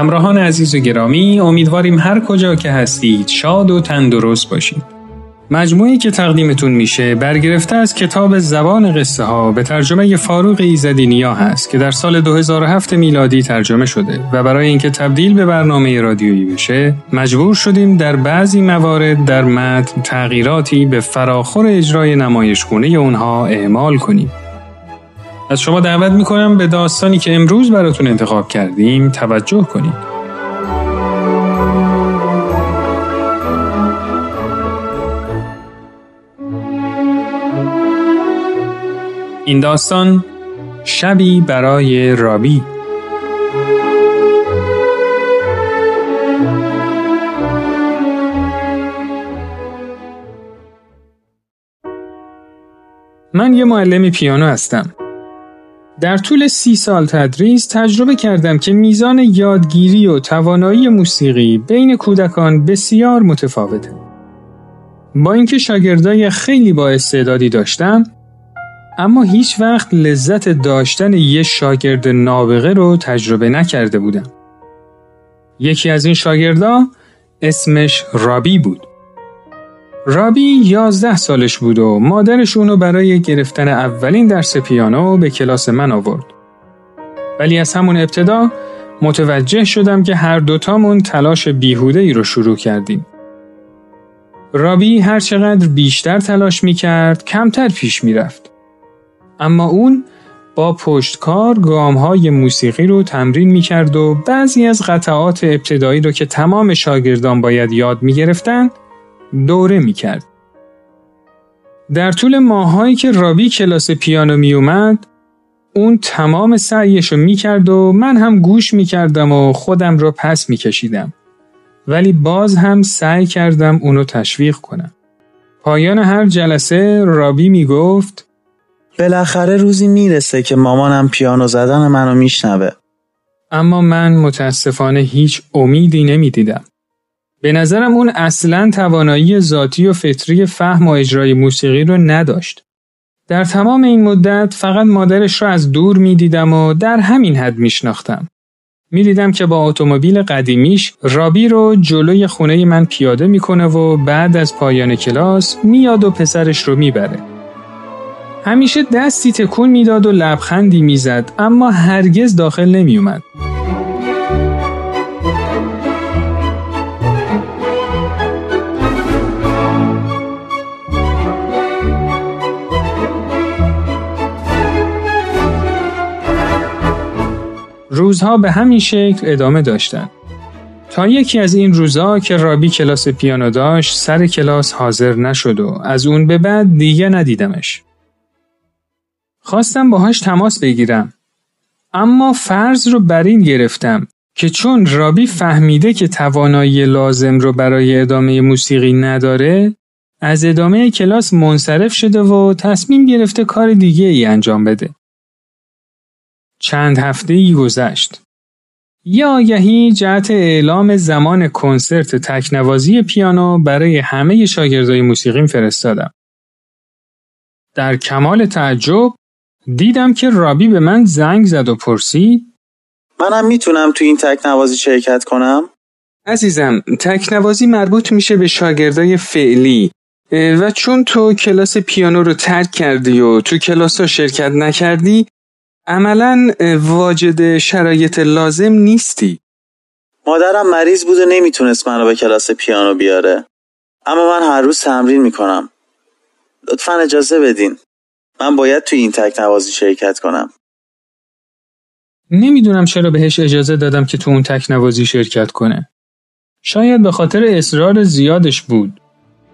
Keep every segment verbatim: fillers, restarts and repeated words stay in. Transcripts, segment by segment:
همراهان عزیز و گرامی، امیدواریم هر کجا که هستید شاد و تندرست باشید. مجموعی که تقدیمتون میشه برگرفته از کتاب زبان قصه ها به ترجمه فاروق ایزدی نیا هست که در سال دو هزار و هفت میلادی ترجمه شده و برای اینکه تبدیل به برنامه رادیویی بشه مجبور شدیم در بعضی موارد در متن تغییراتی به فراخور اجرای نمایشگونه اونها اعمال کنیم. از شما دعوت میکنم به داستانی که امروز براتون انتخاب کردیم توجه کنید. این داستان شبی برای رابی. من یه معلم پیانو هستم. در طول سی سال تدریس تجربه کردم که میزان یادگیری و توانایی موسیقی بین کودکان بسیار متفاوته. با اینکه شاگردای خیلی با استعدادی داشتم، اما هیچ وقت لذت داشتن یه شاگرد نابغه رو تجربه نکرده بودم. یکی از این شاگردا اسمش رابی بود. رابی یازده سالش بود و مادرش اونو برای گرفتن اولین درس پیانو به کلاس من آورد. ولی از همون ابتدا متوجه شدم که هر دوتامون تلاش بیهوده‌ای رو شروع کردیم. رابی هر چقدر بیشتر تلاش می‌کرد، کمتر پیش می‌رفت. اما اون با پشتکار گام‌های موسیقی رو تمرین می‌کرد و بعضی از قطعات ابتدایی رو که تمام شاگردان باید یاد می‌گرفتن، دوره میکرد. در طول ماهایی که رابی کلاس پیانو میومد، اون تمام سعیشو میکرد و من هم گوش میکردم و خودم رو پس میکشیدم. ولی باز هم سعی کردم اونو تشویق کنم. پایان هر جلسه رابی میگفت بالاخره روزی میرسه که مامانم پیانو زدن منو میشنوه. اما من متاسفانه هیچ امیدی نمیدیدم. به نظرم اون اصلاً توانایی ذاتی و فطری فهم و اجرای موسیقی رو نداشت. در تمام این مدت فقط مادرش رو از دور می دیدم و در همین حد می شناختم. می دیدم که با اتومبیل قدیمیش رابی رو جلوی خونه من پیاده می کنه و بعد از پایان کلاس میاد و پسرش رو می بره. همیشه دستی تکون می داد و لبخندی می زد، اما هرگز داخل نمی اومد. روزها به همین شکل ادامه داشتند. تا یکی از این روزها که رابی کلاس پیانو داشت، سر کلاس حاضر نشد و از اون به بعد دیگه ندیدمش. خواستم باهاش تماس بگیرم، اما فرض رو بر این گرفتم که چون رابی فهمیده که توانایی لازم رو برای ادامه موسیقی نداره، از ادامه کلاس منصرف شده و تصمیم گرفته کار دیگه ای انجام بده. چند هفته‌ای گذشت. یه آگهی جهت اعلام زمان کنسرت تکنوازی پیانو برای همه شاگردای موسیقیم فرستادم. در کمال تعجب دیدم که رابی به من زنگ زد و پرسید منم میتونم تو این تکنوازی شرکت کنم؟ عزیزم، تکنوازی مربوط میشه به شاگردای فعلی و چون تو کلاس پیانو رو ترک کردی و تو کلاس رو شرکت نکردی، عملاً واجد شرایط لازم نیستی. مادرم مریض بود و نمیتونست منو به کلاس پیانو بیاره. اما من هر روز تمرین میکنم. لطفاً اجازه بدین. من باید توی این تکنوازی شرکت کنم. نمیدونم چرا بهش اجازه دادم که تو اون تکنوازی شرکت کنه. شاید به خاطر اصرار زیادش بود.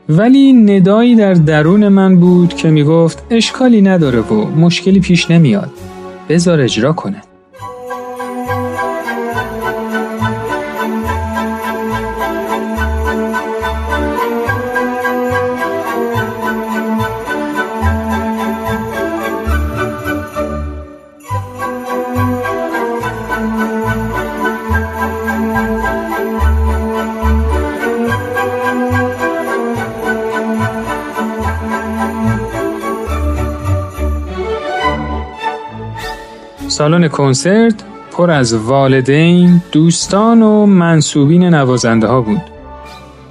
ولی ندایی در درون من بود که میگفت اشکالی نداره و مشکلی پیش نمیاد. بذار اجرا کنه. سالن کنسرت پر از والدین، دوستان و منسوبین نوازنده ها بود.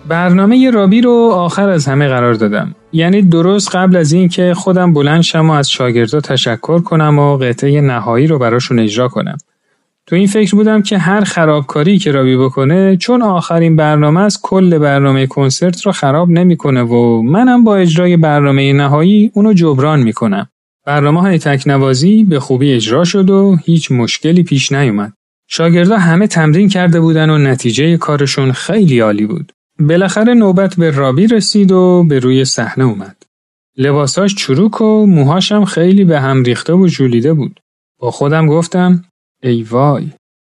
برنامه رابی رو آخر از همه قرار دادم. یعنی درست قبل از این که خودم بلند شم و از شاگردا تشکر کنم و قطعه نهایی رو براشون اجرا کنم. تو این فکر بودم که هر خرابکاری که رابی بکنه، چون آخرین برنامه از کل برنامه کنسرت رو خراب نمی‌کنه و منم با اجرای برنامه نهایی اونو جبران می‌کنم. برنامه های تکنوازی به خوبی اجرا شد و هیچ مشکلی پیش نیومد. شاگردا همه تمرین کرده بودن و نتیجه کارشون خیلی عالی بود. بالاخره نوبت به رابی رسید و به روی صحنه اومد. لباساش چروک و موهاش هم خیلی به هم ریخته و ژولیده بود. با خودم گفتم ای وای،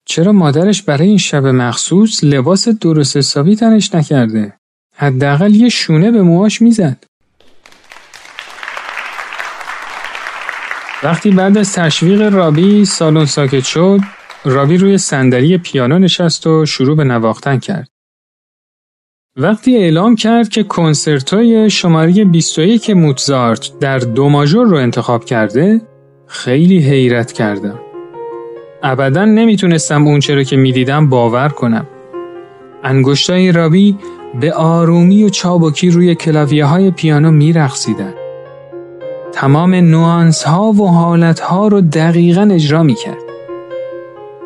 چرا مادرش برای این شب مخصوص لباس درست حسابی تنش نکرده؟ حداقل یه شونه به موهاش میزد. وقتی بعد از تشویق رابی سالن ساکت شد، رابی روی صندلی پیانو نشست و شروع به نواختن کرد. وقتی اعلام کرد که کنسرتوی شماره بیست و یک موتزارت در دو ماژور رو انتخاب کرده، خیلی حیرت کردم. ابداً نمیتونستم اون چرا که میدیدم باور کنم. انگشتای رابی به آرومی و چابکی روی کلاویه های پیانو میرقصیدن. تمام نوانس ها و حالت ها رو دقیقاً اجرا میکرد.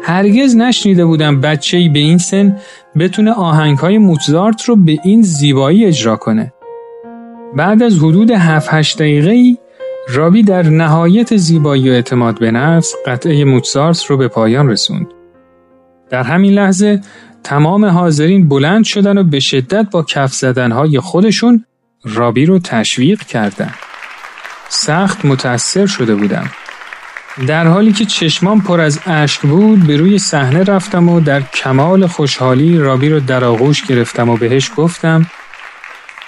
هرگز نشنیده بودم بچه‌ای به این سن بتونه آهنگ‌های موتزارت رو به این زیبایی اجرا کنه. بعد از حدود هفت هشت دقیقه‌ای رابی در نهایت زیبایی و اعتماد به نفس قطعه موتزارت رو به پایان رسوند. در همین لحظه تمام حاضرین بلند شدن و به شدت با کف زدن‌های خودشون رابی رو تشویق کردند. سخت متأثر شده بودم. در حالی که چشمام پر از اشک بود، به روی صحنه رفتم و در کمال خوشحالی رابی رو در آغوش گرفتم و بهش گفتم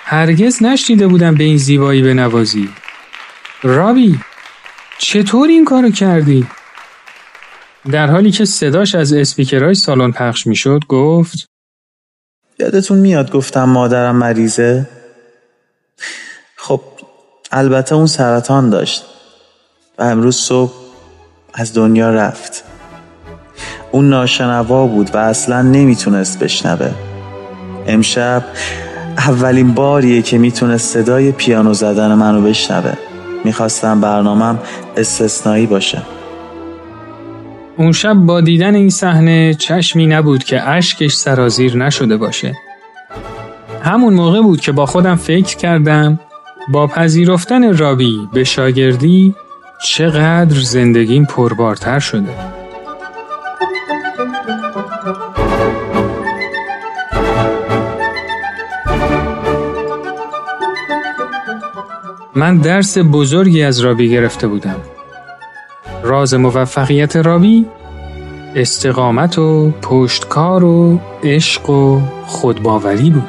هرگز نشنیده بودم به این زیبایی بنوازی. رابی، چطور این کارو کردی؟ در حالی که صداش از اسپیکرهای سالن پخش میشد گفت یادتون میاد گفتم مادرم مریضه؟ خب البته اون سرطان داشت و امروز صبح از دنیا رفت. اون ناشنوا بود و اصلا نمیتونست بشنوه. امشب اولین باریه که میتونست صدای پیانو زدن منو بشنوه. میخواستم برنامه‌م استثنایی باشه. اون شب با دیدن این صحنه چشمی نبود که اشکش سرازیر نشده باشه. همون موقع بود که با خودم فکر کردم با پذیرفتن رابی به شاگردی چقدر زندگیم پربارتر شده. من درس بزرگی از رابی گرفته بودم. راز موفقیت رابی استقامت و پشتکار و عشق و خودباوری بود.